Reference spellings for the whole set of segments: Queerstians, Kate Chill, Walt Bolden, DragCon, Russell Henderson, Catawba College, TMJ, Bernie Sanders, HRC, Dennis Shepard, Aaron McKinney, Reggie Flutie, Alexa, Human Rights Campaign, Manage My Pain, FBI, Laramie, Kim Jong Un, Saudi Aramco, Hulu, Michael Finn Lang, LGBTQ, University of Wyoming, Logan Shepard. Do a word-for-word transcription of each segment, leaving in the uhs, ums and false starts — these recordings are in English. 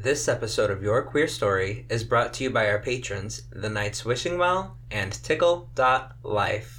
This episode of Your Queer Story is brought to you by our patrons, The Knights Wishing Well and Tickle dot life.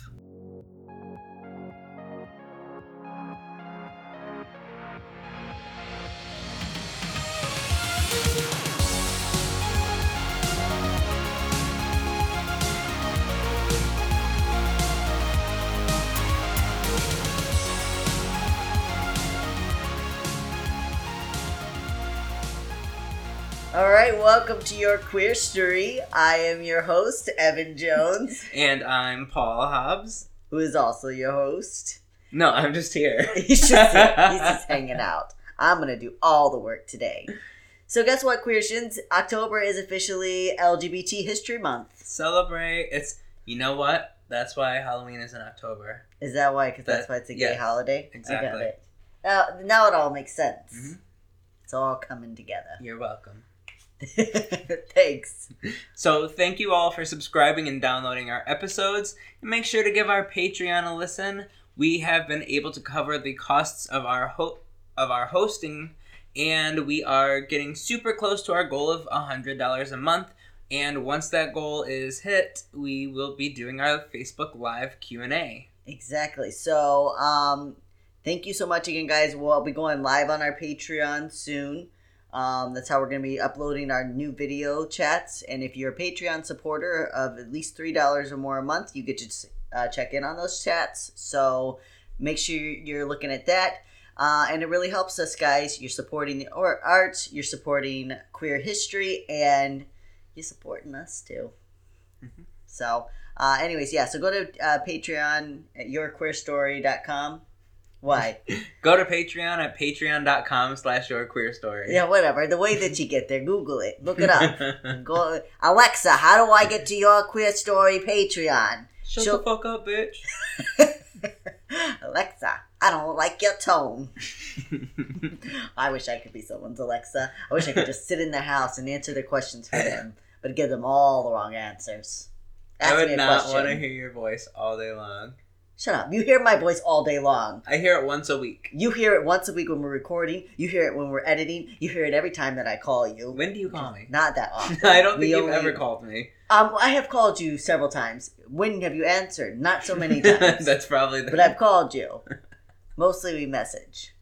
Welcome to Your Queer Story. I am your host, Evan Jones. And I'm Paul Hobbs. Who is also your host. No, I'm just here. He's just here. He's just hanging out. I'm going to do all the work today. So guess what, Queertians? October is officially L G B T History Month. Celebrate. It's, you know what? That's why Halloween is in October. Is that why? Because that, that's why it's a gay yes, holiday? Exactly. I got it. Now, now it all makes sense. Mm-hmm. It's all coming together. You're welcome. Thanks. So thank you all for subscribing and downloading our episodes. And make sure to give our Patreon a listen. We have been able to cover the costs of our ho- of our hosting, and we are getting super close to our goal of one hundred dollars a month. And once that goal is hit, we will be doing our Facebook Live Q and A. Exactly. So um, thank you so much again, guys. We'll be going live on our Patreon soon. Um, that's how we're going to be uploading our new video chats. And if you're a Patreon supporter of at least three dollars or more a month, you get to uh, check in on those chats. So make sure you're looking at that. Uh, and it really helps us, guys. You're supporting the arts, you're supporting queer history, and you're supporting us too. Mm-hmm. So uh, anyways, yeah, so go to uh, Patreon at your queer story dot com. Why? Go to Patreon at patreon dot com slash your queer story. Yeah, whatever. The way that you get there, Google it. Look it up. Go, Alexa, how do I get to Your Queer Story Patreon? Shut She'll... the fuck up, bitch. Alexa, I don't like your tone. I wish I could be someone's Alexa. I wish I could just sit in their house and answer their questions for them, but give them all the wrong answers. Ask I would me a not question. Want to hear your voice all day long. Shut up. You hear my voice all day long. I hear it once a week. You hear it once a week when we're recording. You hear it when we're editing. You hear it every time that I call you. When do you call me? Not that often. I don't think we you've only... ever called me. Um, I have called you several times. When have you answered? Not so many times. That's probably the... But I've called you. Mostly we message.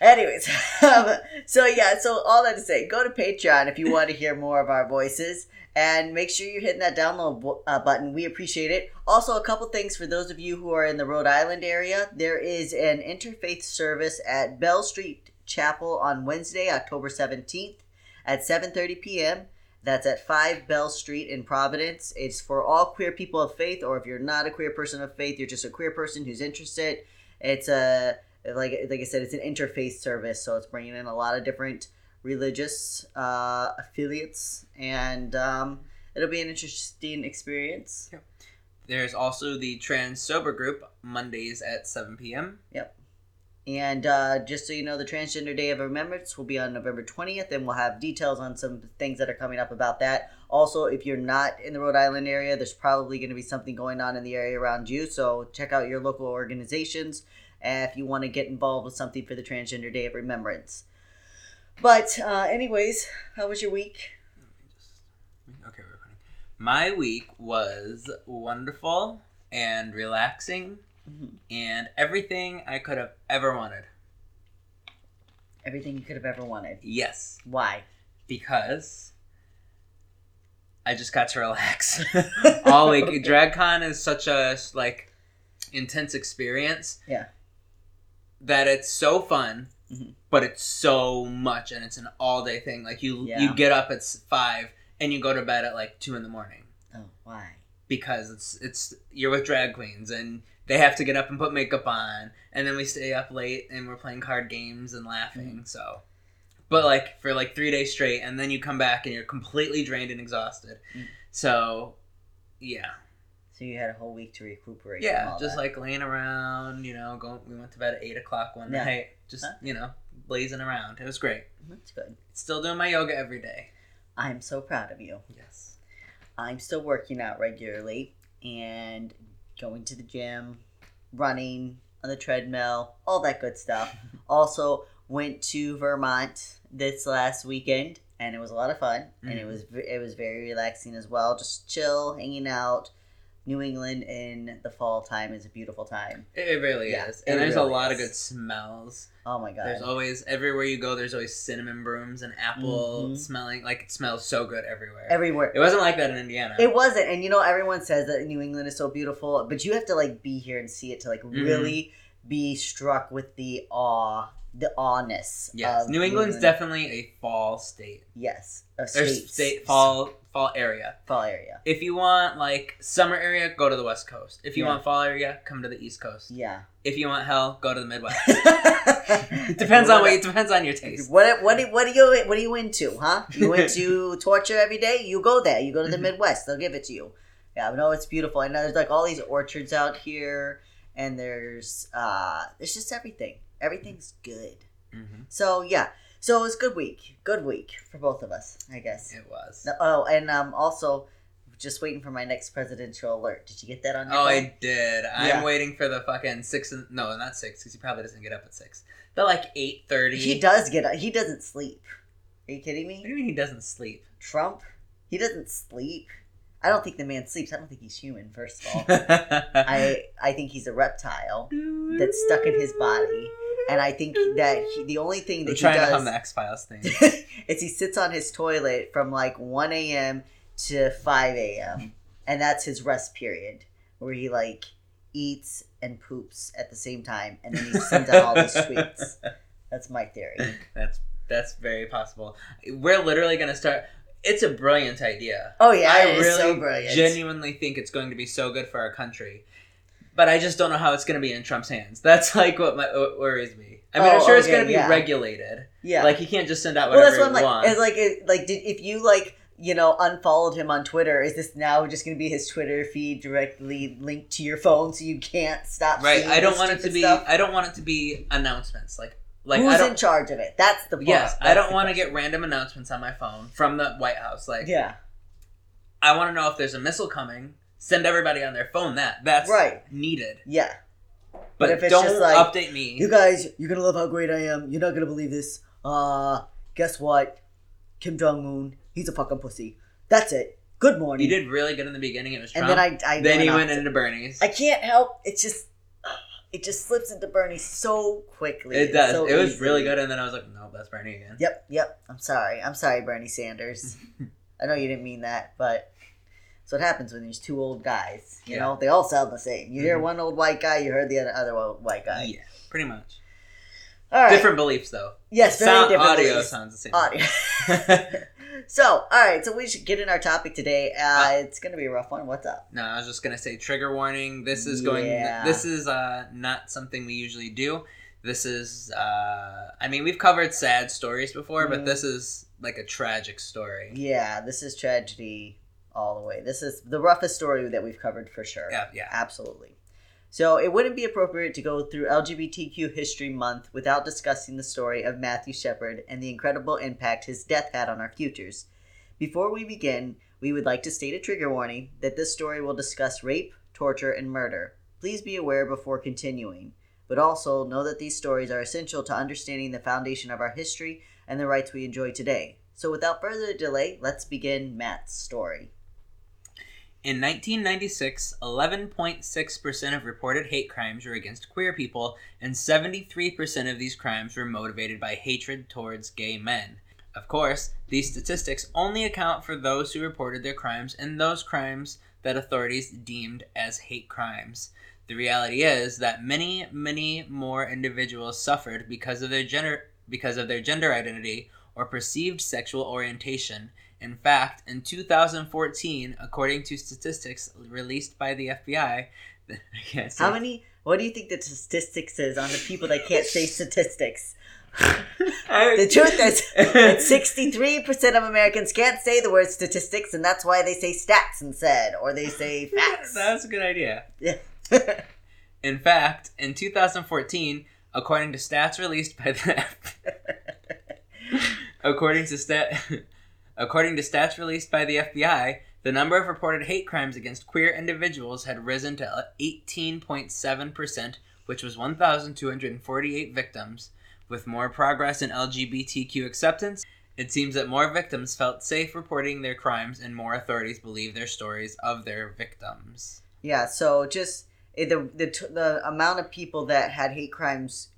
Anyways. um, so, yeah. So, all that to say, go to Patreon if you want to hear more of our voices. And make sure you're hitting that download uh, button. We appreciate it. Also, a couple things for those of you who are in the Rhode Island area. There is an interfaith service at Bell Street Chapel on Wednesday, October seventeenth at seven thirty p.m. That's at five Bell Street in Providence. It's for all queer people of faith, or if you're not a queer person of faith, you're just a queer person who's interested. It's a, like, like I said, it's an interfaith service, so it's bringing in a lot of different religious uh, affiliates, and um, it'll be an interesting experience. Yep. There's also the Trans Sober Group, Mondays at seven p.m. Yep. And uh, just so you know, the Transgender Day of Remembrance will be on November twentieth, and we'll have details on some things that are coming up about that. Also, if you're not in the Rhode Island area, there's probably going to be something going on in the area around you, so check out your local organizations if you want to get involved with something for the Transgender Day of Remembrance. But, uh, anyways, how was your week? Let me just... Okay, we're fine. My week was wonderful and relaxing, mm-hmm. and everything I could have ever wanted. Everything you could have ever wanted? Yes. Why? Because I just got to relax all week. Okay. DragCon is such a, like, intense experience. Yeah. That it's so fun. Mm-hmm. But it's so much, and it's an all-day thing. Like, you yeah. you get up at five, and you go to bed at, like, two in the morning. Oh, why? Because it's it's you're with drag queens, and they have to get up and put makeup on. And then we stay up late, and we're playing card games and laughing, mm-hmm. so. But, like, for, like, three days straight, and then you come back, and you're completely drained and exhausted. Mm-hmm. So, yeah. So you had a whole week to recuperate. Yeah, and all just that. Like laying around, you know, going, we went to bed at eight o'clock one yeah. night, just, huh? you know, blazing around. It was great. That's good. Still doing my yoga every day. I'm so proud of you. Yes. I'm still working out regularly and going to the gym, running on the treadmill, all that good stuff. Also went to Vermont this last weekend, and it was a lot of fun, mm-hmm. and it was it was very relaxing as well. Just chill, hanging out. New England in the fall time is a beautiful time. It really yeah, is. And there's really a lot is. of good smells. Oh my God. There's always, everywhere you go, there's always cinnamon brooms and apple mm-hmm. smelling. Like, it smells so good everywhere. Everywhere. It wasn't like that in Indiana. It wasn't. And you know, everyone says that New England is so beautiful, but you have to like be here and see it to like mm-hmm. really be struck with the awe, the awness. Yes. New England's New England. definitely a fall state. Yes. A state. state fall Fall area. Fall area. If you want, like, summer area, go to the West Coast. If you yeah. want fall area, come to the East Coast. Yeah. If you want hell, go to the Midwest. It depends on what it depends on your taste. What what what are you what are you into, huh? You into torture every day? You go there. You go to the Midwest. They'll give it to you. Yeah, no, it's beautiful. And there's like all these orchards out here, and there's uh, there's just everything. Everything's good. Mm-hmm. So yeah. So it was a good week. Good week for both of us, I guess. It was. Oh, and um, also, just waiting for my next presidential alert. Did you get that on your Oh, phone? I did. Yeah. I'm waiting for the fucking six... In, no, not six, because he probably doesn't get up at six. But like eight thirty. He does get up. He doesn't sleep. Are you kidding me? What do you mean he doesn't sleep? Trump? He doesn't sleep. I don't think the man sleeps. I don't think he's human, first of all. I, I think he's a reptile that's stuck in his body. And I think that he, the only thing that I'm he does... I'm trying to hum the X-Files thing. is he sits on his toilet from like one a.m. to five a.m. And that's his rest period where he like eats and poops at the same time. And then he sends out all these tweets. That's my theory. That's that's very possible. We're literally going to start... It's a brilliant idea. Oh yeah, I it's really so brilliant. genuinely think it's going to be so good for our country. But I just don't know how it's going to be in Trump's hands. That's like what, my, what worries me. I mean, oh, I'm sure okay, it's going to be yeah. regulated. Yeah, like he can't just send out whatever well, that's what he wants. It's like, it, like did, if you like, you know, unfollowed him on Twitter, is this now just going to be his Twitter feed directly linked to your phone, so you can't stop? Right. I don't want it to be. Stuff? I don't want it to be announcements like. Like, Who's I don't, in charge of it? That's the point. Yes, That's I don't want to get random announcements on my phone from the White House. Like, yeah, I want to know if there's a missile coming. Send everybody on their phone that. That's right. needed. Yeah, but, but if it's don't just like, update me. You guys, you're gonna love how great I am. You're not gonna believe this. Uh, guess what? Kim Jong Un, he's a fucking pussy. That's it. Good morning. He did really good in the beginning. It was Trump. And then I, I then he went into Bernie's. I can't help. It's just. It just slips into Bernie so quickly. It does. So it was easy. really good, and then I was like, no, that's Bernie again. Yep, yep. I'm sorry. I'm sorry, Bernie Sanders. I know you didn't mean that, but that's what happens when there's two old guys. You yeah. know, they all sound the same. You mm-hmm. hear one old white guy, you heard the other old white guy. Yeah, pretty much. All right. Different beliefs, though. Yes, very Sound, different Audio beliefs. sounds the same. Audio. So, all right, so we should get in our topic today. Uh, it's going to be a rough one. What's up? No, I was just going to say trigger warning. This is going. Yeah. This is uh, not something we usually do. This is, uh, I mean, we've covered sad stories before, mm. but this is like a tragic story. Yeah, this is tragedy all the way. This is the roughest story that we've covered for sure. Yeah, yeah. Absolutely. So it wouldn't be appropriate to go through L G B T Q History Month without discussing the story of Matthew Shepard and the incredible impact his death had on our futures. Before we begin, we would like to state a trigger warning that this story will discuss rape, torture, and murder. Please be aware before continuing, but also know that these stories are essential to understanding the foundation of our history and the rights we enjoy today. So without further delay, let's begin Matt's story. In nineteen ninety-six, eleven point six percent of reported hate crimes were against queer people, and seventy-three percent of these crimes were motivated by hatred towards gay men. Of course, these statistics only account for those who reported their crimes and those crimes that authorities deemed as hate crimes. The reality is that many, many more individuals suffered because of their gender, because of their gender identity or perceived sexual orientation. In fact, in two thousand fourteen, according to statistics released by the F B I, I can't say. How many? What do you think the statistics is on the people that can't say statistics? The truth is that sixty-three percent of Americans can't say the word statistics, and that's why they say stats instead, or they say facts. That's a good idea. Yeah. In fact, in two thousand fourteen, according to stats released by the according to stat. According to stats released by the F B I, the number of reported hate crimes against queer individuals had risen to eighteen point seven percent, which was one thousand two hundred forty-eight victims, With more progress in L G B T Q acceptance, it seems that more victims felt safe reporting their crimes and more authorities believe their stories of their victims. Yeah, so just the the the amount of people that had hate crimes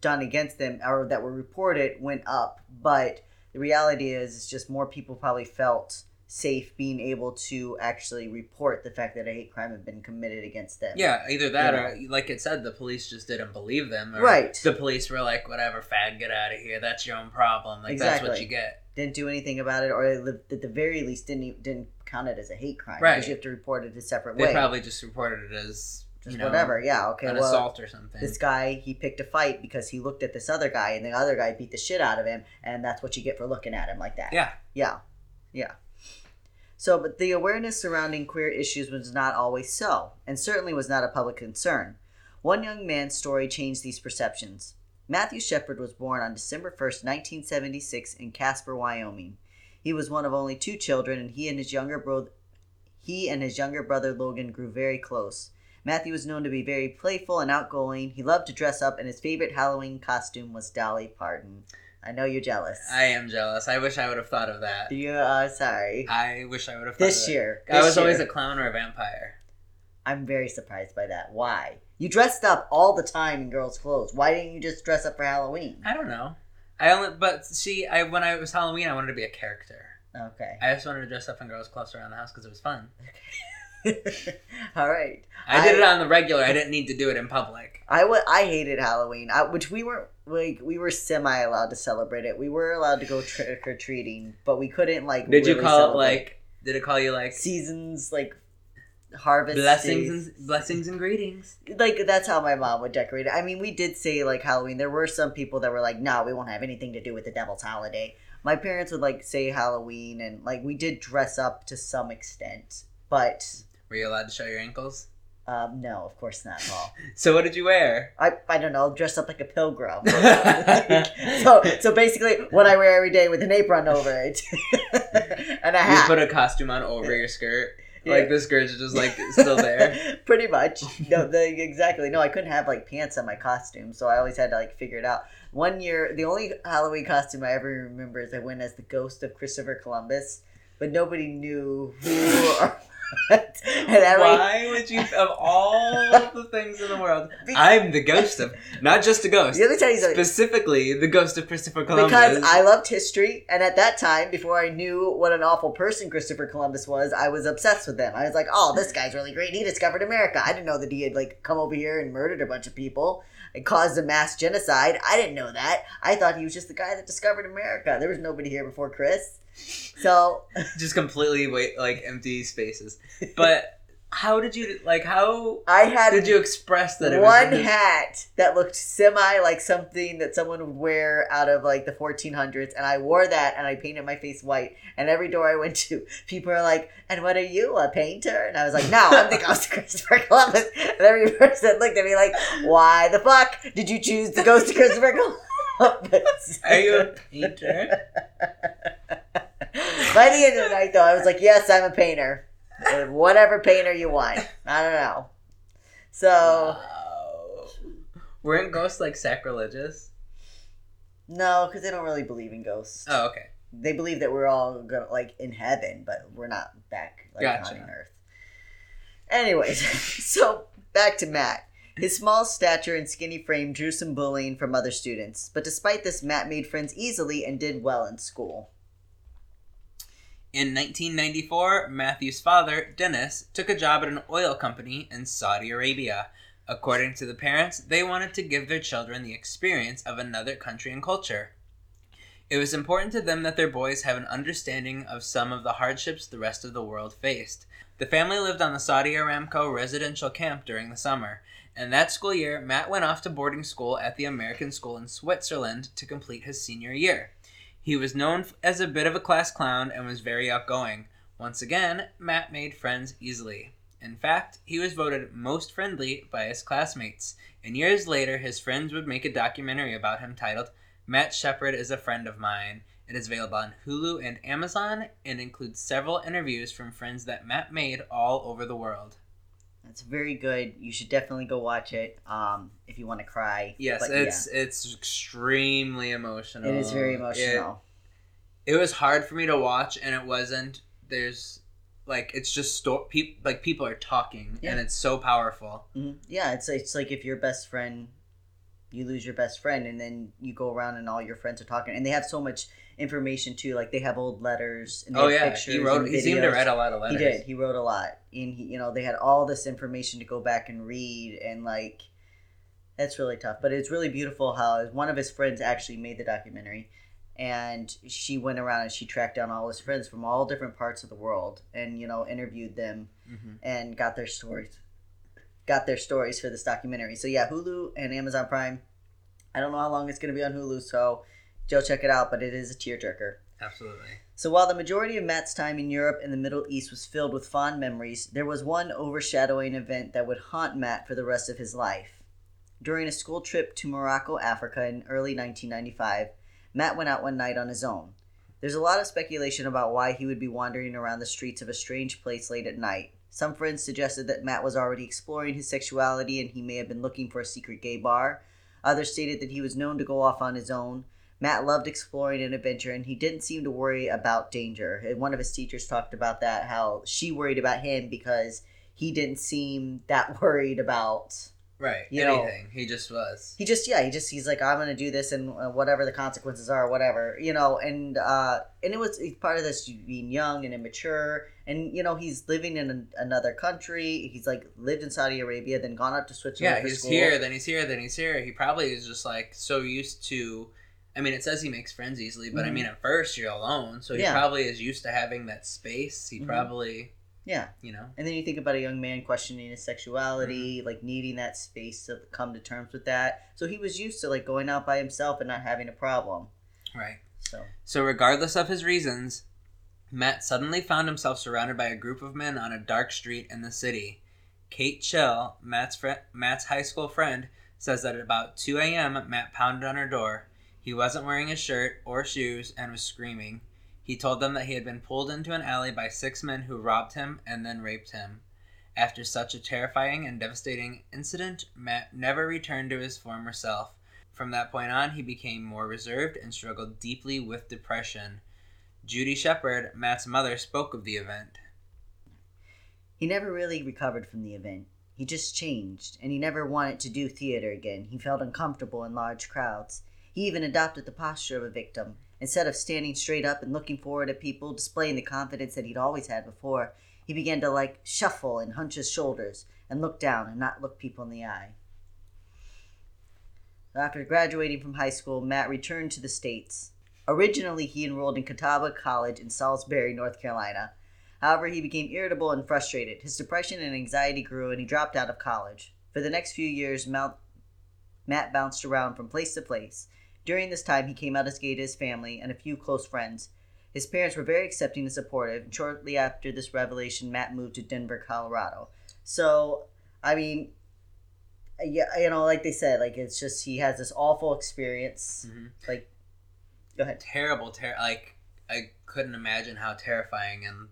done against them or that were reported went up, but the reality is it's just more people probably felt safe being able to actually report the fact that a hate crime had been committed against them. Yeah, either that you know? or, like it said, the police just didn't believe them. Or right. The police were like, whatever, fag, get out of here. That's your own problem. Like, exactly. That's what you get. Didn't do anything about it, or at the very least didn't didn't count it as a hate crime. Right. Because you have to report it a separate they way. They probably just reported it as, you just know, whatever. Yeah, okay, an well, assault or something. This guy, he picked a fight because he looked at this other guy, and the other guy beat the shit out of him, and that's what you get for looking at him like that. Yeah. Yeah. Yeah. So, but the awareness surrounding queer issues was not always so, and certainly was not a public concern. One young man's story changed these perceptions. Matthew Shepard was born on December first, nineteen seventy-six in Casper, Wyoming. He was one of only two children, and he and his younger bro- he and his younger brother Logan grew very close. Matthew was known to be very playful and outgoing. He loved to dress up, and his favorite Halloween costume was Dolly Parton. I know you're jealous. I am jealous. I wish I would have thought of that. You are sorry. I wish I would have thought this of that. Year, this year. I was always a clown or a vampire. I'm very surprised by that. Why? You dressed up all the time in girls' clothes. Why didn't you just dress up for Halloween? I don't know. I only, but see, I when I was Halloween, I wanted to be a character. Okay. I just wanted to dress up in girls' clothes around the house because it was fun. All right. I, I did it on the regular. I didn't need to do it in public. I, w- I hated Halloween, I, which we weren't. Like, we were semi-allowed to celebrate it. We were allowed to go trick-or-treating, but we couldn't, like, Did really you call celebrate. it, like, did it call you, like... Seasons, like, harvest Blessings and, blessings and greetings. Like, that's how my mom would decorate it. I mean, we did say, like, Halloween. There were some people that were like, no, nah, we won't have anything to do with the devil's holiday. My parents would, like, say Halloween, and, like, we did dress up to some extent, but... Were you allowed to show your ankles? Um, no, of course not, Paul. So what did you wear? I I don't know, dressed up like a pilgrim. so so basically what I wear every day with an apron over it. And a hat. You put a costume on over your skirt? Yeah. Like the skirt's just like still there? Pretty much. No, the, exactly. No, I couldn't have like pants on my costume, so I always had to like figure it out. One year, the only Halloween costume I ever remember is I went as the ghost of Christopher Columbus, but nobody knew who or Why would you, of all the things in the world, I'm the ghost of, not just a ghost, the other time specifically like, the ghost of Christopher Columbus. Because I loved history, and at that time, before I knew what an awful person Christopher Columbus was, I was obsessed with him. I was like, oh, this guy's really great. He discovered America. I didn't know that he had like come over here and murdered a bunch of people. It caused a mass genocide. I didn't know that. I thought he was just the guy that discovered America. There was nobody here before Chris. So just completely wait, like empty spaces. But how did you like how I had did you express that it one was hat that looked semi like something that someone would wear out of like the fourteen hundreds, and I wore that and I painted my face white, and every door I went to people are like, and what are you, a painter? And I was like, no, I'm the ghost of Christopher Columbus. And every person looked at me like, why the fuck did you choose the ghost of Christopher Columbus? Are you a painter? By the end of the night, though, I was like, yes, I'm a painter. Whatever painter you want. I don't know. So. Wow. Weren't ghosts, like, sacrilegious? No, because they don't really believe in ghosts. Oh, okay. They believe that we're all, gonna, like, in heaven, but we're not back, like, gotcha. On Earth. Anyways, so back to Matt. His small stature and skinny frame drew some bullying from other students. But despite this, Matt made friends easily and did well in school. In nineteen ninety-four, Matthew's father, Dennis, took a job at an oil company in Saudi Arabia. According to the parents, they wanted to give their children the experience of another country and culture. It was important to them that their boys have an understanding of some of the hardships the rest of the world faced. The family lived on the Saudi Aramco residential camp during the summer, and that school year, Matt went off to boarding school at the American School in Switzerland to complete his senior year. He was known as a bit of a class clown and was very outgoing. Once again, Matt made friends easily. In fact, he was voted most friendly by his classmates, and years later his friends would make a documentary about him titled Matt Shepard is a Friend of Mine. It is available on Hulu and Amazon and includes several interviews from friends that Matt made all over the world. It's very good. You should definitely go watch it um, if you want to cry. Yes, but it's yeah. it's extremely emotional. It is very emotional. It, it was hard for me to watch, and it wasn't. There's like it's just sto- people like people are talking, yeah. and it's so powerful. Mm-hmm. Yeah, it's it's like if your best friend, you lose your best friend, and then you go around and all your friends are talking, and they have so much information too. Like they have old letters and they oh have yeah pictures he wrote he seemed to write a lot of letters. He did he wrote a lot, and he, you know, they had all this information to go back and read, and like that's really tough. But it's really beautiful how one of his friends actually made the documentary, and she went around and she tracked down all his friends from all different parts of the world, and you know, interviewed them mm-hmm. and got their stories got their stories for this documentary. So yeah, Hulu and Amazon Prime. I don't know how long it's going to be on Hulu, so go check it out, but it is a tearjerker. Absolutely. So while the majority of Matt's time in Europe and the Middle East was filled with fond memories, there was one overshadowing event that would haunt Matt for the rest of his life. During a school trip to Morocco, Africa in early nineteen ninety-five, Matt went out one night on his own. There's a lot of speculation about why he would be wandering around the streets of a strange place late at night. Some friends suggested that Matt was already exploring his sexuality and he may have been looking for a secret gay bar. Others stated that he was known to go off on his own. Matt loved exploring and adventure, and he didn't seem to worry about danger. And one of his teachers talked about that, how she worried about him because he didn't seem that worried about right you anything. Know, he just was. He just yeah. He just he's like, I'm gonna do this, and uh, whatever the consequences are, whatever, you know. And uh, and it was part of this being young and immature, and you know, he's living in an, another country. He's like lived in Saudi Arabia, then gone up to Switzerland. Yeah, for he's school. here, then he's here, then he's here. He probably is just like so used to. I mean, it says he makes friends easily, but mm-hmm. I mean, at first you're alone, so he yeah. probably is used to having that space. He mm-hmm. probably, yeah, you know. And then you think about a young man questioning his sexuality, mm-hmm. like needing that space to come to terms with that. So he was used to like going out by himself and not having a problem. Right. So, so regardless of his reasons, Matt suddenly found himself surrounded by a group of men on a dark street in the city. Kate Chill, Matt's fr- Matt's high school friend, says that at about two a.m., Matt pounded on her door. He wasn't wearing his shirt or shoes and was screaming. He told them that he had been pulled into an alley by six men who robbed him and then raped him. After such a terrifying and devastating incident, Matt never returned to his former self. From that point on, he became more reserved and struggled deeply with depression. Judy Shepard, Matt's mother, spoke of the event. He never really recovered from the event. He just changed, and he never wanted to do theater again. He felt uncomfortable in large crowds. He even adopted the posture of a victim. Instead of standing straight up and looking forward at people, displaying the confidence that he'd always had before, he began to, like, shuffle and hunch his shoulders and look down and not look people in the eye. After graduating from high school, Matt returned to the States. Originally, he enrolled in Catawba College in Salisbury, North Carolina. However, he became irritable and frustrated. His depression and anxiety grew, and he dropped out of college. For the next few years, Matt bounced around from place to place. During this time, he came out as gay to his family and a few close friends. His parents were very accepting and supportive, and shortly after this revelation, Matt moved to Denver, Colorado. So, I mean, yeah, you know, like they said, like, it's just, he has this awful experience. Mm-hmm. Like, go ahead. Terrible, ter- like, I couldn't imagine how terrifying and,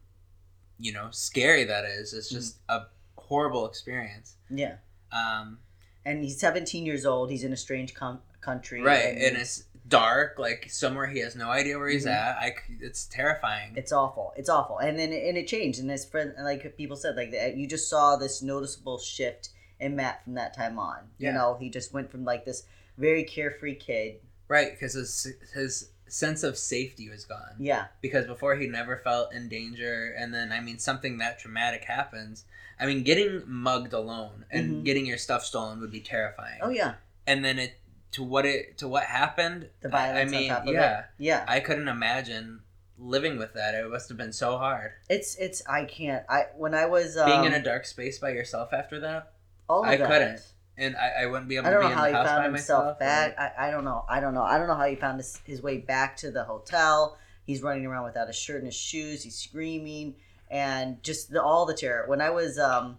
you know, scary that is. It's just mm-hmm. a horrible experience. Yeah. Um. And he's seventeen years old. He's in a strange com- country. Right, and, and it's dark, like somewhere he has no idea where he's mm-hmm. at. I, it's terrifying. It's awful. It's awful. And then and it changed. And his friend, like people said, like you just saw this noticeable shift in Matt from that time on. Yeah. You know, he just went from like this very carefree kid. Right, because his his sense of safety was gone. Yeah. Because before he never felt in danger, and then I mean something that traumatic happens. I mean, getting mugged alone and mm-hmm. getting your stuff stolen would be terrifying. Oh yeah. And then it to what it to what happened. The violence I, I mean, on top of yeah, it. Yeah. I couldn't imagine living with that. It must have been so hard. It's it's I can't. I when I was um, being in a dark space by yourself after that. All of I that. couldn't, and I, I wouldn't be able to be in the house by myself. I don't know how he found himself back. I, I don't know. I don't know. I don't know how he found his, his way back to the hotel. He's running around without his shirt and his shoes. He's screaming. And just the, all the terror. When I was um,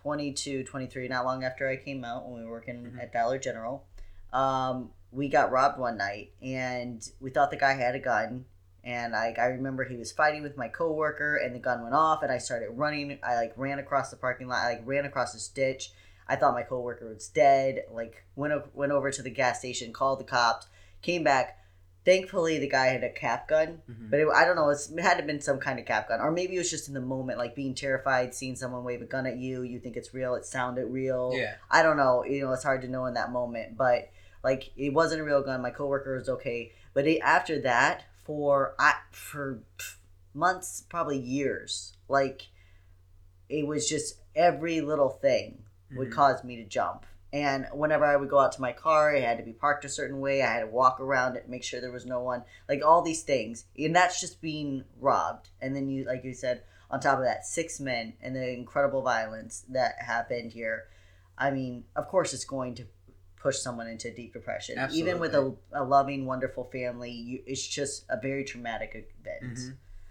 twenty-two, twenty-three, not long after I came out, when we were working mm-hmm. at Dollar General, um, we got robbed one night. And we thought the guy had a gun. And like I remember he was fighting with my coworker and the gun went off and I started running. I like ran across the parking lot. I like ran across the ditch. I thought my coworker was dead. Like went went over to the gas station, called the cops, came back. Thankfully, the guy had a cap gun, mm-hmm. but it, I don't know. It's, it had to have been some kind of cap gun, or maybe it was just in the moment, like being terrified, seeing someone wave a gun at you. You think it's real. It sounded real. Yeah. I don't know. You know, it's hard to know in that moment, but like it wasn't a real gun. My coworker was okay, but it, after that, for I for months, probably years, like it was just every little thing mm-hmm. would cause me to jump. And whenever I would go out to my car, it had to be parked a certain way. I had to walk around it, make sure there was no one. Like, all these things. And that's just being robbed. And then, you, like you said, on top of that, six men and the incredible violence that happened here. I mean, of course it's going to push someone into deep depression. Absolutely. Even with a, a loving, wonderful family, you, it's just a very traumatic event. Mm-hmm.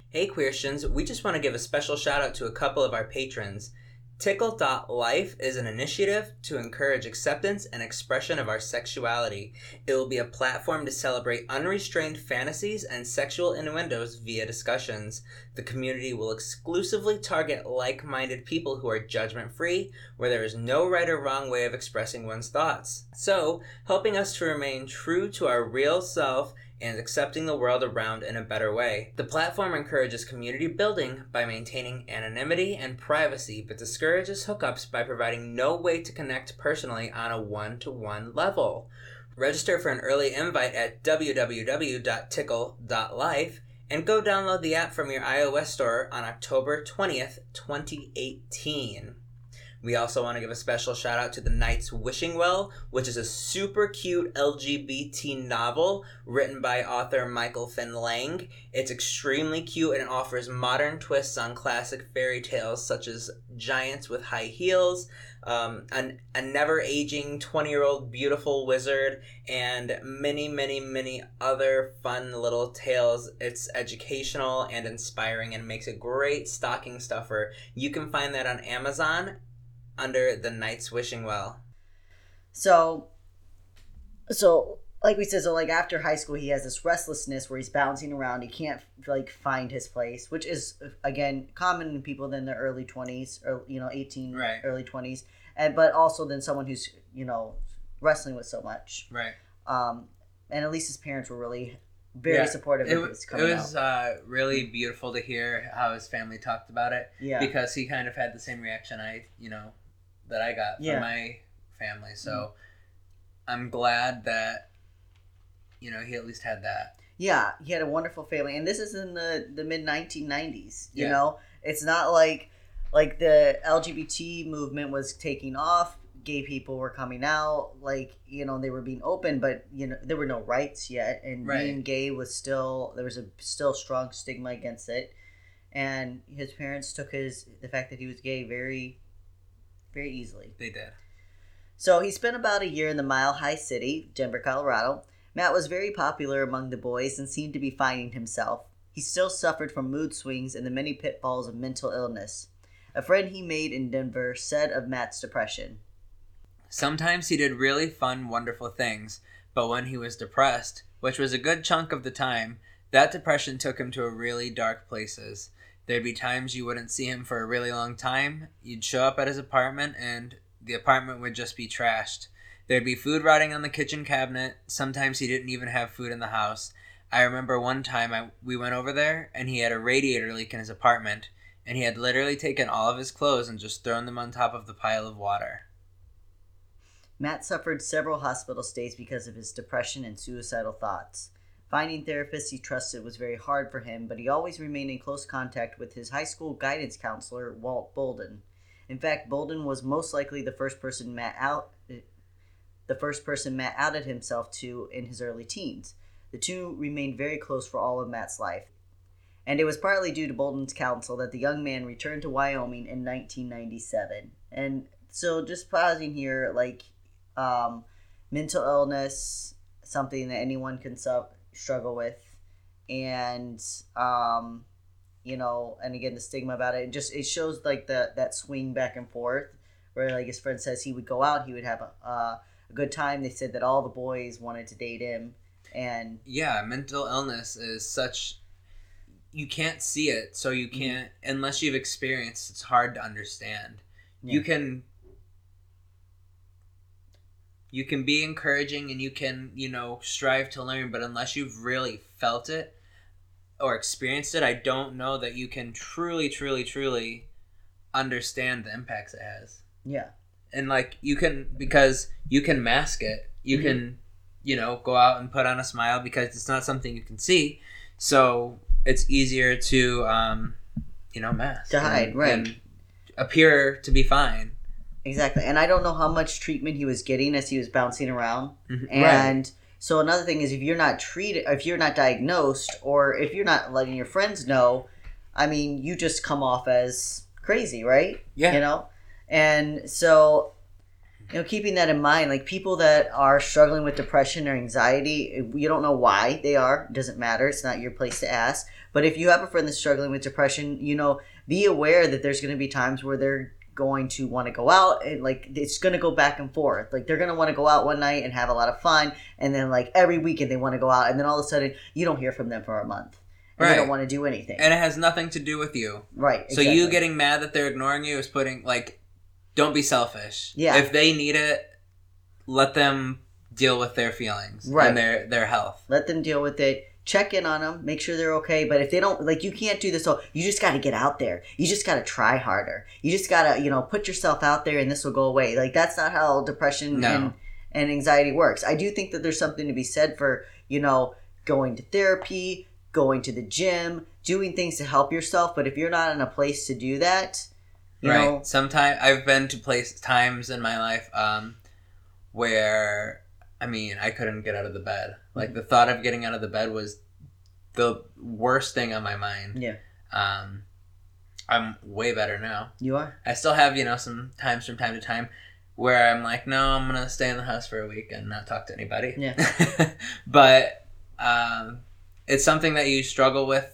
Hey, Queerstians, we just want to give a special shout-out to a couple of our patrons. Tickle dot life is an initiative to encourage acceptance and expression of our sexuality. It will be a platform to celebrate unrestrained fantasies and sexual innuendos via discussions. The community will exclusively target like-minded people who are judgment-free, where there is no right or wrong way of expressing one's thoughts. So, helping us to remain true to our real self and accepting the world around in a better way. The platform encourages community building by maintaining anonymity and privacy, but discourages hookups by providing no way to connect personally on a one-to-one level. Register for an early invite at w w w dot tickle dot life and go download the app from your iOS store on October twentieth, twenty eighteen. We also want to give a special shout out to The Night's Wishing Well, which is a super cute L G B T novel written by author Michael Finn Lang. It's extremely cute and it offers modern twists on classic fairy tales such as giants with high heels, um, an, a never-aging twenty-year-old beautiful wizard, and many, many, many other fun little tales. It's educational and inspiring and makes a great stocking stuffer. You can find that on Amazon under The Night's Wishing Well. So, so like we said, so like after high school, he has this restlessness where he's bouncing around. He can't like find his place, which is again common in people in their early twenties or, you know, eighteen, right. early twenties. And, but also then someone who's, you know, wrestling with so much. Right. Um, and at least his parents were really very yeah. supportive of his coming out. It was uh, really beautiful to hear how his family talked about it. Yeah. Because he kind of had the same reaction I, you know, that I got yeah. from my family. So mm. I'm glad that, you know, he at least had that. Yeah, he had a wonderful family. And this is in the, the mid nineteen nineties, you yeah. know? It's not like, like the L G B T movement was taking off. Gay people were coming out, like, you know, they were being open, but, you know, there were no rights yet. And right. being gay was still, there was a still strong stigma against it. And his parents took his, the fact that he was gay very, very easily. They did. So he spent about a year in the Mile High City, Denver, Colorado. Matt was very popular among the boys and seemed to be finding himself. He still suffered from mood swings and the many pitfalls of mental illness. A friend he made in Denver said of Matt's depression, "Sometimes he did really fun, wonderful things, but when he was depressed, which was a good chunk of the time, that depression took him to a really dark places. There'd be times you wouldn't see him for a really long time. You'd show up at his apartment and the apartment would just be trashed. There'd be food rotting on the kitchen cabinet. Sometimes he didn't even have food in the house. I remember one time I, we went over there and he had a radiator leak in his apartment and he had literally taken all of his clothes and just thrown them on top of the pile of water." Matt suffered several hospital stays because of his depression and suicidal thoughts. Finding therapists he trusted was very hard for him, but he always remained in close contact with his high school guidance counselor, Walt Bolden. In fact, Bolden was most likely the first person Matt out, the first person Matt outed himself to in his early teens. The two remained very close for all of Matt's life. And it was partly due to Bolden's counsel that the young man returned to Wyoming in nineteen ninety-seven. And so just pausing here, like... Um, mental illness, something that anyone can su- struggle with, and um, you know, and again the stigma about it. It just it shows like the that swing back and forth, where like his friend says he would go out, he would have a, uh, a good time. They said that all the boys wanted to date him, and yeah, mental illness is such you can't see it, so you can't, mm-hmm. unless you've experienced, it's hard to understand. Yeah. You can, you can be encouraging and you can, you know, strive to learn, but unless you've really felt it or experienced it, I don't know that you can truly, truly, truly understand the impacts it has. Yeah. And like you can, because you can mask it, you mm-hmm. can, you know, go out and put on a smile because it's not something you can see. So it's easier to, um, you know, mask. To hide, and, right. And appear to be fine. Exactly. And I don't know how much treatment he was getting as he was bouncing around. Mm-hmm. And right. so another thing is if you're not treated, if you're not diagnosed, or if you're not letting your friends know, I mean, you just come off as crazy, right? Yeah. You know? And so, you know, keeping that in mind, like people that are struggling with depression or anxiety, you don't know why they are. It doesn't matter. It's not your place to ask. But if you have a friend that's struggling with depression, you know, be aware that there's going to be times where they're going to want to go out and like it's going to go back and forth. Like they're going to want to go out one night and have a lot of fun. And then like every weekend they want to go out. And then all of a sudden you don't hear from them for a month. And right. They don't want to do anything. And it has nothing to do with you. Right. Exactly. So you getting mad that they're ignoring you is putting like, don't be selfish. Yeah. If they need it, let them deal with their feelings right. and their, their health. Let them deal with it. Check in on them. Make sure they're okay. But if they don't, like, you can't do this all. You just got to get out there. You just got to try harder. You just got to, you know, put yourself out there and this will go away. Like, that's not how depression no. and, and anxiety works. I do think that there's something to be said for, you know, going to therapy, going to the gym, doing things to help yourself. But if you're not in a place to do that, you right. know, sometimes I've been to place times in my life um, where, I mean, I couldn't get out of the bed. Like the thought of getting out of the bed was the worst thing on my mind. Yeah. Um, I'm way better now. You are? I still have, you know, some times from time to time where I'm like, no, I'm going to stay in the house for a week and not talk to anybody. Yeah. But um, it's something that you struggle with.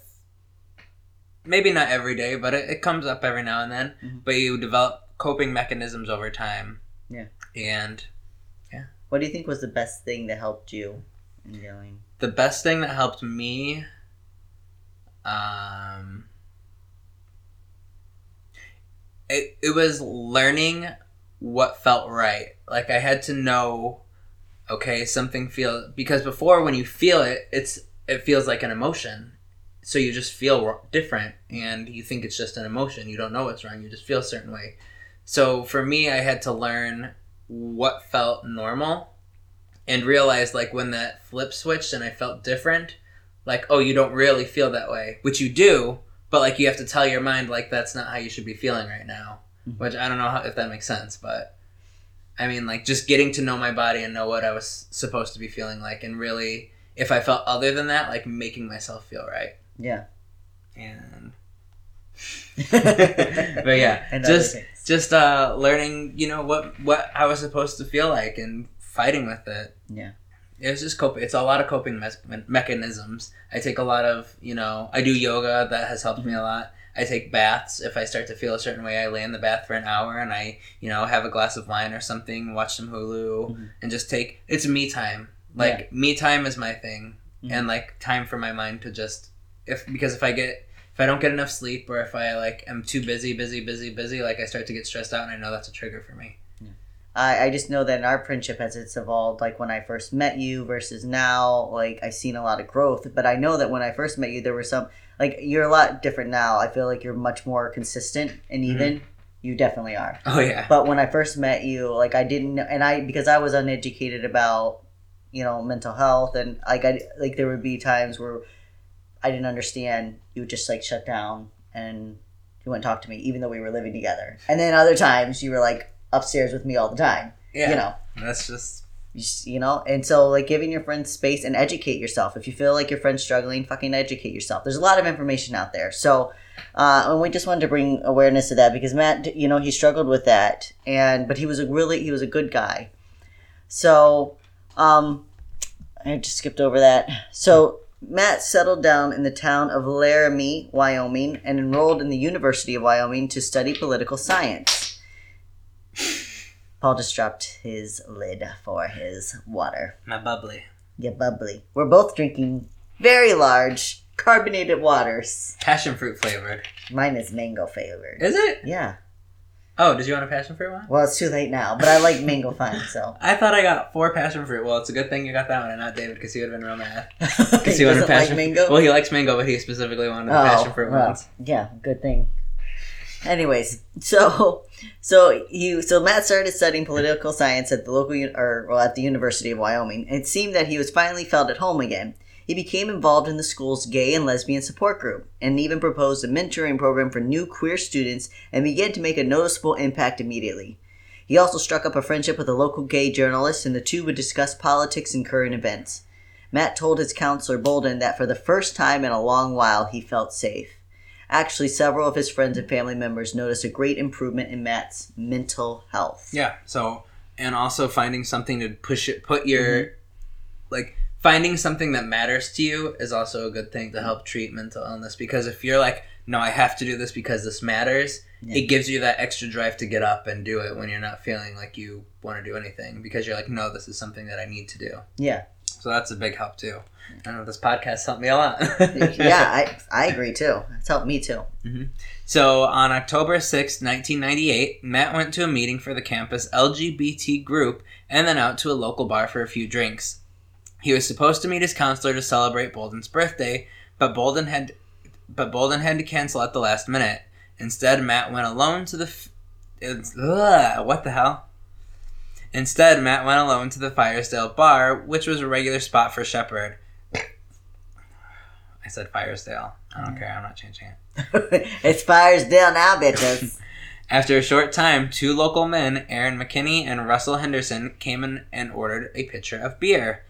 Maybe not every day, but it, it comes up every now and then. Mm-hmm. But you develop coping mechanisms over time. Yeah. And, yeah. What do you think was the best thing that helped you in dealing? The best thing that helped me, um, it it was learning what felt right. Like I had to know, okay, something feels, because before when you feel it, it's it feels like an emotion. So you just feel different and you think it's just an emotion. You don't know what's wrong. You just feel a certain way. So for me, I had to learn what felt normal and realize like when that flip switched and I felt different, like, oh, you don't really feel that way, which you do, but like you have to tell your mind like that's not how you should be feeling right now, mm-hmm. which I don't know how, if that makes sense. But I mean, like just getting to know my body and know what I was supposed to be feeling like, and really if I felt other than that, like making myself feel right. Yeah. And but yeah, and just just uh learning, you know, what what I was supposed to feel like and fighting with it. Yeah. It was just coping. It's a lot of coping me- mechanisms. I take a lot of, you know, I do yoga. That has helped mm-hmm. me a lot. I take baths. If I start to feel a certain way, I lay in the bath for an hour and I, you know, have a glass of wine or something, watch some Hulu mm-hmm. and just take, it's me time. Like yeah. me time is my thing mm-hmm. and like time for my mind to just, If because if I get if I don't get enough sleep or if I like am too busy busy busy busy like I start to get stressed out and I know that's a trigger for me. Yeah. I I just know that in our friendship as it's evolved, like when I first met you versus now, like I've seen a lot of growth. But I know that when I first met you, there were some like you're a lot different now. I feel like you're much more consistent and even. Mm-hmm. You definitely are. Oh yeah. But when I first met you, like I didn't and I because I was uneducated about you know mental health and like I like there would be times where. I didn't understand. You would just like shut down and you wouldn't talk to me, even though we were living together. And then other times you were like upstairs with me all the time. Yeah. You know, that's just, you, you know, and so like giving your friends space and educate yourself. If you feel like your friend's struggling, fucking educate yourself. There's a lot of information out there. So, uh, and we just wanted to bring awareness to that because Matt, you know, he struggled with that and, but he was a really, he was a good guy. So, um, I just skipped over that. So, Matt settled down in the town of Laramie, Wyoming, and enrolled in the University of Wyoming to study political science. Paul just dropped his lid for his water. My bubbly. Yeah, bubbly. We're both drinking very large carbonated waters. Passion fruit flavored. Mine is mango flavored. Is it? Yeah. Oh, did you want a passion fruit one? Well, it's too late now, but I like mango fine, so. I thought I got four passion fruit. Well, it's a good thing you got that one and not David, because he would have been real mad. Because he wanted passion like mango? Well, he likes mango, but he specifically wanted the oh, passion fruit well, ones. Yeah, good thing. Anyways, so so you so Matt started studying political science at the local or well at the University of Wyoming. It seemed that he was finally felt at home again. He became involved in the school's gay and lesbian support group, and even proposed a mentoring program for new queer students, and began to make a noticeable impact immediately. He also struck up a friendship with a local gay journalist, and the two would discuss politics and current events. Matt told his counselor Bolden that for the first time in a long while he felt safe. Actually, several of his friends and family members noticed a great improvement in Matt's mental health. Yeah, so, and also finding something to push it, put your, mm-hmm. like, finding something that matters to you is also a good thing to help treat mental illness. Because if you're like, no, I have to do this because this matters, yeah. it gives you that extra drive to get up and do it when you're not feeling like you want to do anything. Because you're like, no, this is something that I need to do. Yeah. So that's a big help, too. I know this podcast helped me a lot. yeah, I I agree, too. It's helped me, too. Mm-hmm. So on October sixth, nineteen ninety-eight, Matt went to a meeting for the campus L G B T group and then out to a local bar for a few drinks. He was supposed to meet his counselor to celebrate Bolden's birthday, but Bolden had but Bolden had to cancel at the last minute. Instead, Matt went alone to the... F- it's, ugh, what the hell? Instead, Matt went alone to the Firesdale Bar, which was a regular spot for Shepard. I said Firesdale. I don't care. I'm not changing it. It's Firesdale now, bitches. After a short time, two local men, Aaron McKinney and Russell Henderson, came in and ordered a pitcher of beer.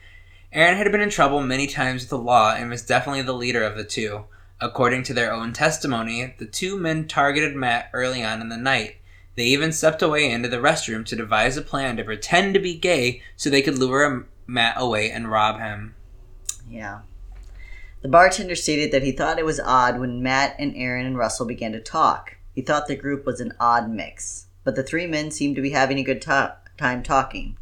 Aaron had been in trouble many times with the law and was definitely the leader of the two. According to their own testimony, the two men targeted Matt early on in the night. They even stepped away into the restroom to devise a plan to pretend to be gay so they could lure Matt away and rob him. Yeah. The bartender stated that he thought it was odd when Matt and Aaron and Russell began to talk. He thought the group was an odd mix, but the three men seemed to be having a good to- time talking.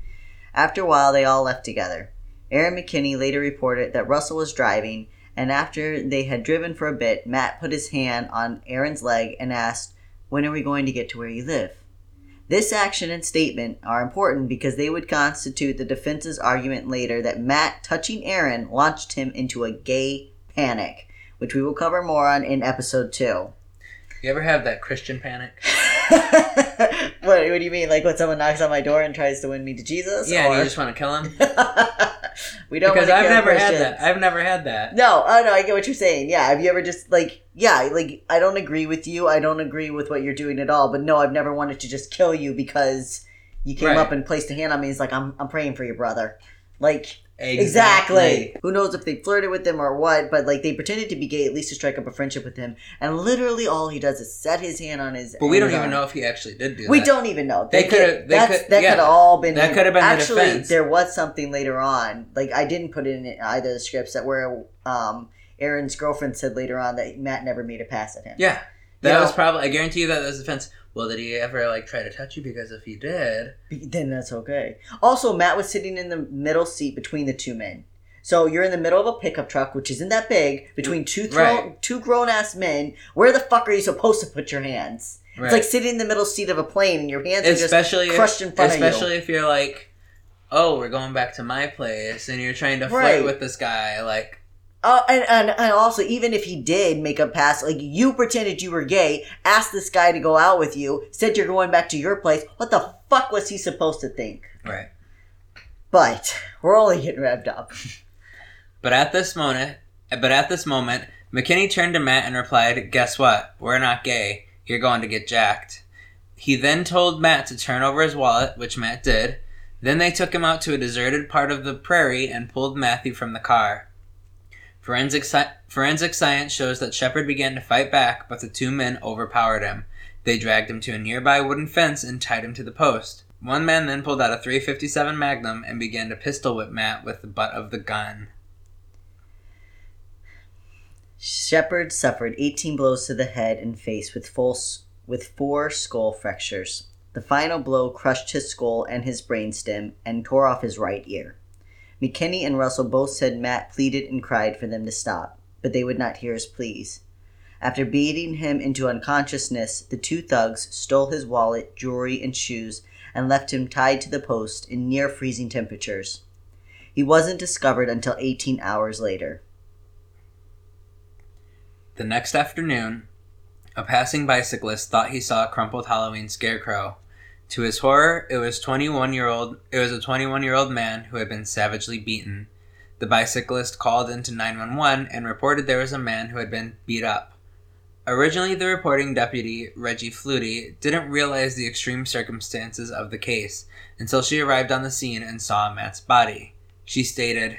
After a while, they all left together. Aaron McKinney later reported that Russell was driving, and after they had driven for a bit, Matt put his hand on Aaron's leg and asked, "When are we going to get to where you live?" This action and statement are important because they would constitute the defense's argument later that Matt touching Aaron launched him into a gay panic, which we will cover more on in episode two. You ever have that Christian panic? what, what do you mean? Like when someone knocks on my door and tries to win me to Jesus? Yeah, or... and you just want to kill him? we don't Because I've kill never Christians. had that. I've never had that. No, oh no, I get what you're saying. Yeah, have you ever just like... Yeah, like, I don't agree with you. I don't agree with what you're doing at all. But no, I've never wanted to just kill you because you came right. up and placed a hand on me. It's like, I'm I'm praying for you, brother. Like, exactly. exactly. Who knows if they flirted with him or what, but, like, they pretended to be gay at least to strike up a friendship with him. And literally all he does is set his hand on his... But we don't even on. know if he actually did do we that. We don't even know. They, they could have... That yeah, could have all been... That could have been Actually, the defense. There was something later on. Like, I didn't put in either of the scripts that were... um. Aaron's girlfriend said later on that Matt never made a pass at him. Yeah. That you know? was probably... I guarantee you that was offense. Well, did he ever, like, try to touch you? Because if he did... Then that's okay. Also, Matt was sitting in the middle seat between the two men. So you're in the middle of a pickup truck, which isn't that big, between two thro- right. two grown-ass men. Where the fuck are you supposed to put your hands? Right. It's like sitting in the middle seat of a plane and your hands especially are just if, crushed in front of you. Especially if you're like, oh, we're going back to my place, and you're trying to flirt right. with this guy, like... Uh, and, and and also, even if he did make a pass, like, you pretended you were gay, asked this guy to go out with you, said you're going back to your place, what the fuck was he supposed to think? Right. But we're only getting revved up. but at this moment, but at this moment, McKinney turned to Matt and replied, "Guess what? We're not gay. You're going to get jacked." He then told Matt to turn over his wallet, which Matt did. Then they took him out to a deserted part of the prairie and pulled Matthew from the car. Forensic, sci- forensic science shows that Shepard began to fight back, but the two men overpowered him. They dragged him to a nearby wooden fence and tied him to the post. One man then pulled out a three fifty-seven Magnum and began to pistol whip Matt with the butt of the gun. Shepard suffered eighteen blows to the head and face with, full, with four skull fractures. The final blow crushed his skull and his brainstem and tore off his right ear. McKinney and Russell both said Matt pleaded and cried for them to stop. but they would not hear his pleas. After beating him into unconsciousness, the two thugs stole his wallet, jewelry, and shoes and left him tied to the post in near freezing temperatures. He wasn't discovered until eighteen hours later. The next afternoon, a passing bicyclist thought he saw a crumpled Halloween scarecrow. To his horror, it was twenty-one-year-old. It was a twenty-one-year-old man who had been savagely beaten. The bicyclist called into nine one one and reported there was a man who had been beat up. Originally, the reporting deputy, Reggie Flutie, didn't realize the extreme circumstances of the case until she arrived on the scene and saw Matt's body. She stated,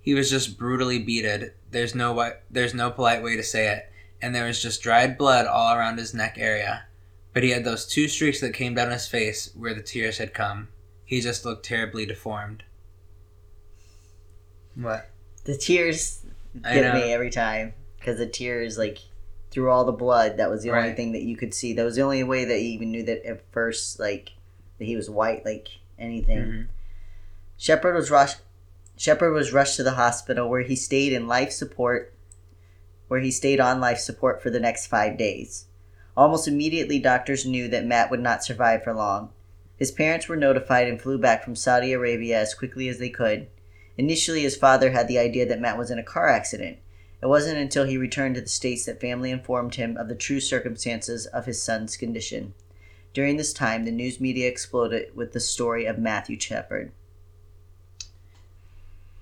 "He was just brutally beaten. There's no way, there's no polite way to say it, and there was just dried blood all around his neck area. But he had those two streaks that came down his face where the tears had come. He just looked terribly deformed." What? The tears get me every time, because the tears, like, through all the blood, that was the right. only thing that you could see. That was the only way that you even knew that at first, like, that he was white, like, anything. Mm-hmm. Shepard was rushed. Shepard was rushed to the hospital, where he stayed in life support, where he stayed on life support for the next five days. Almost immediately, doctors knew that Matt would not survive for long. His parents were notified and flew back from Saudi Arabia as quickly as they could. Initially, his father had the idea that Matt was in a car accident. It wasn't until he returned to the States that family informed him of the true circumstances of his son's condition. During this time, the news media exploded with the story of Matthew Shepard.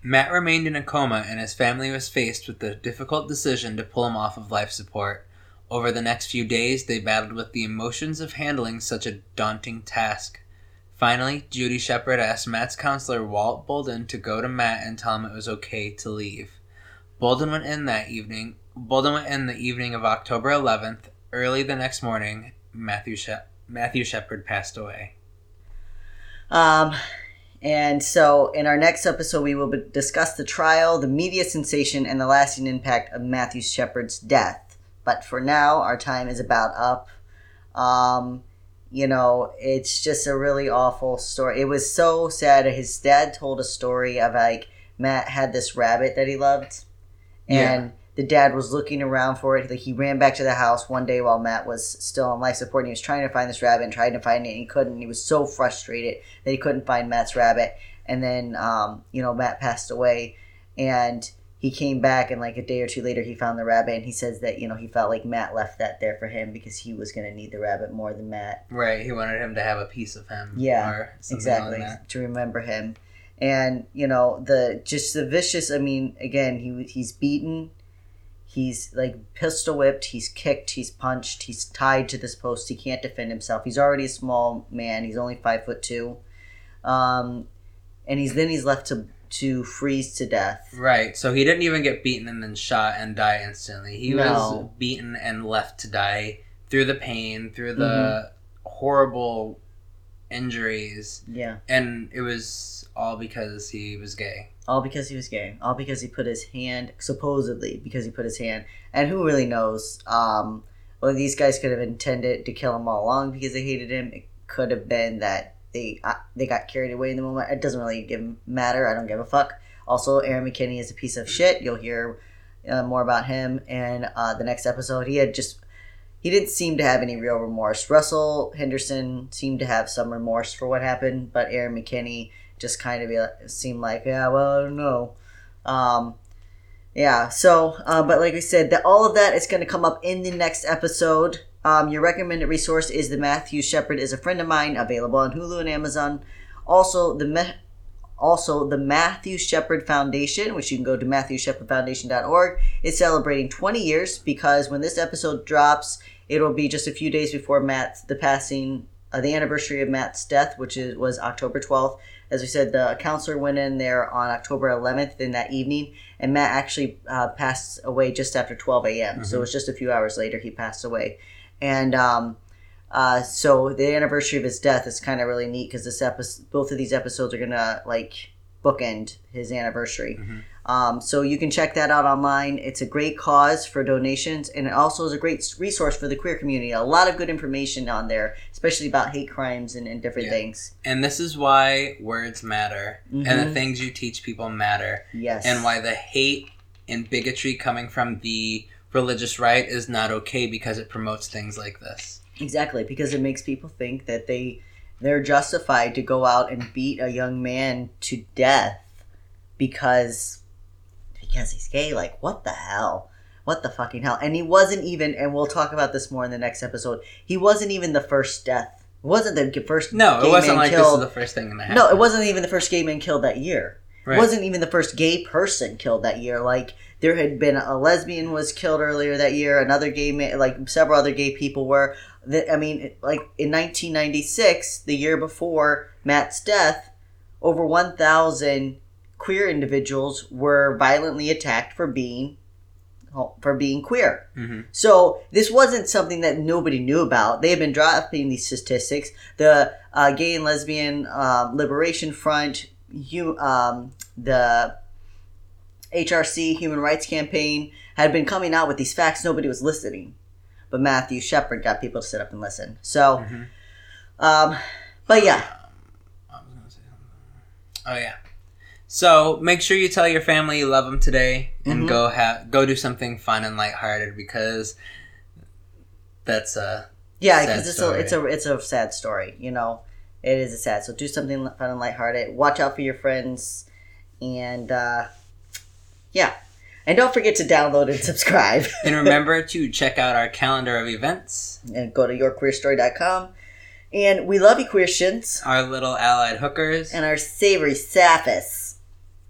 Matt remained in a coma, and his family was faced with the difficult decision to pull him off of life support. Over the next few days, they battled with the emotions of handling such a daunting task. Finally, Judy Shepard asked Matt's counselor, Walt Bolden, to go to Matt and tell him it was okay to leave. Bolden went in that evening. Bolden went in the evening of October eleventh. Early the next morning, Matthew she- Matthew Shepard passed away. Um, and so in our next episode, we will discuss the trial, the media sensation, and the lasting impact of Matthew Shepard's death. But for now, our time is about up. Um, you know, it's just a really awful story. It was so sad. His dad told a story of, like, Matt had this rabbit that he loved. And yeah. the dad was looking around for it. Like, he ran back to the house one day while Matt was still on life support. And he was trying to find this rabbit and trying to find it. And he couldn't. He was so frustrated that he couldn't find Matt's rabbit. And then, um, you know, Matt passed away. And he came back, and like a day or two later, he found the rabbit, and he says that, you know, he felt like Matt left that there for him because he was going to need the rabbit more than Matt. Right. He wanted him to have a piece of him. Yeah, or something exactly. Like that. To remember him. And, you know, the, just the vicious, I mean, again, he he's beaten. He's like pistol whipped. He's kicked. He's punched. He's tied to this post. He can't defend himself. He's already a small man. He's only five foot two. Um, and he's, then he's left to, to freeze to death. Right. So he didn't even get beaten and then shot and die instantly. He no. was beaten and left to die through the pain, through the mm-hmm. horrible injuries. Yeah. And it was all because he was gay. All because he was gay. All because he put his hand, supposedly because he put his hand, and who really knows? Um, well, these guys could have intended to kill him all along because they hated him. It could have been that They uh, they got carried away in the moment. It doesn't really give, matter. I don't give a fuck. Also, Aaron McKinney is a piece of shit. You'll hear uh, more about him in uh, the next episode. He had just he didn't seem to have any real remorse. Russell Henderson seemed to have some remorse for what happened, but Aaron McKinney just kind of be, seemed like, yeah, well, I don't know. Um, yeah, so, uh, but like we said, that all of that is going to come up in the next episode. Um, your recommended resource is The Matthew Shepard is a Friend of Mine, available on Hulu and Amazon. Also, the Ma- also the Matthew Shepard Foundation, which you can go to matthew shepard foundation dot org, is celebrating twenty years, because when this episode drops, it'll be just a few days before Matt's the passing, uh, the anniversary of Matt's death, which is, was October twelfth. As we said, the counselor went in there on October eleventh in that evening, and Matt actually uh, passed away just after twelve a.m. Mm-hmm. So it was just a few hours later he passed away. And um, uh, so the anniversary of his death is kind of really neat, because this episode, both of these episodes are gonna like bookend his anniversary. Mm-hmm. Um, so you can check that out online. It's a great cause for donations, and it also is a great resource for the queer community. A lot of good information on there, especially about hate crimes and, and different yeah. things. And this is why words matter, mm-hmm. and the things you teach people matter. Yes, and why the hate and bigotry coming from the religious right is not okay because it promotes things like this. Exactly, because it makes people think that they, they're justified to go out and beat a young man to death because because he's gay. Like, what the hell? What the fucking hell? And he wasn't even, and we'll talk about this more in the next episode, he wasn't even the first death. It wasn't the first No, gay it wasn't man like killed. This is the first thing in the house. No, it wasn't even the first gay man killed that year. Right. It wasn't even the first gay person killed that year. Like, there had been a lesbian was killed earlier that year, another gay man, like, several other gay people were. I mean, like, in nineteen ninety-six, the year before Matt's death, over one thousand queer individuals were violently attacked for being for being queer. Mm-hmm. So this wasn't something that nobody knew about. They had been dropping these statistics. The uh, Gay and Lesbian uh, Liberation Front, you, um, the H R C, Human Rights Campaign, had been coming out with these facts. Nobody was listening. But Matthew Shepard got people to sit up and listen. So, mm-hmm. um, but yeah. Um, I was gonna say something. Oh, yeah. So make sure you tell your family you love them today and mm-hmm. go ha- go do something fun and lighthearted because that's a yeah, because it's a, it's a it's a sad story. You know, it is a sad. So do something fun and lighthearted. Watch out for your friends, and uh, yeah. And don't forget to download and subscribe. And remember to check out our calendar of events. And go to your queer story dot com. And we love you, queerstians. Our little allied hookers. And our savory sappists.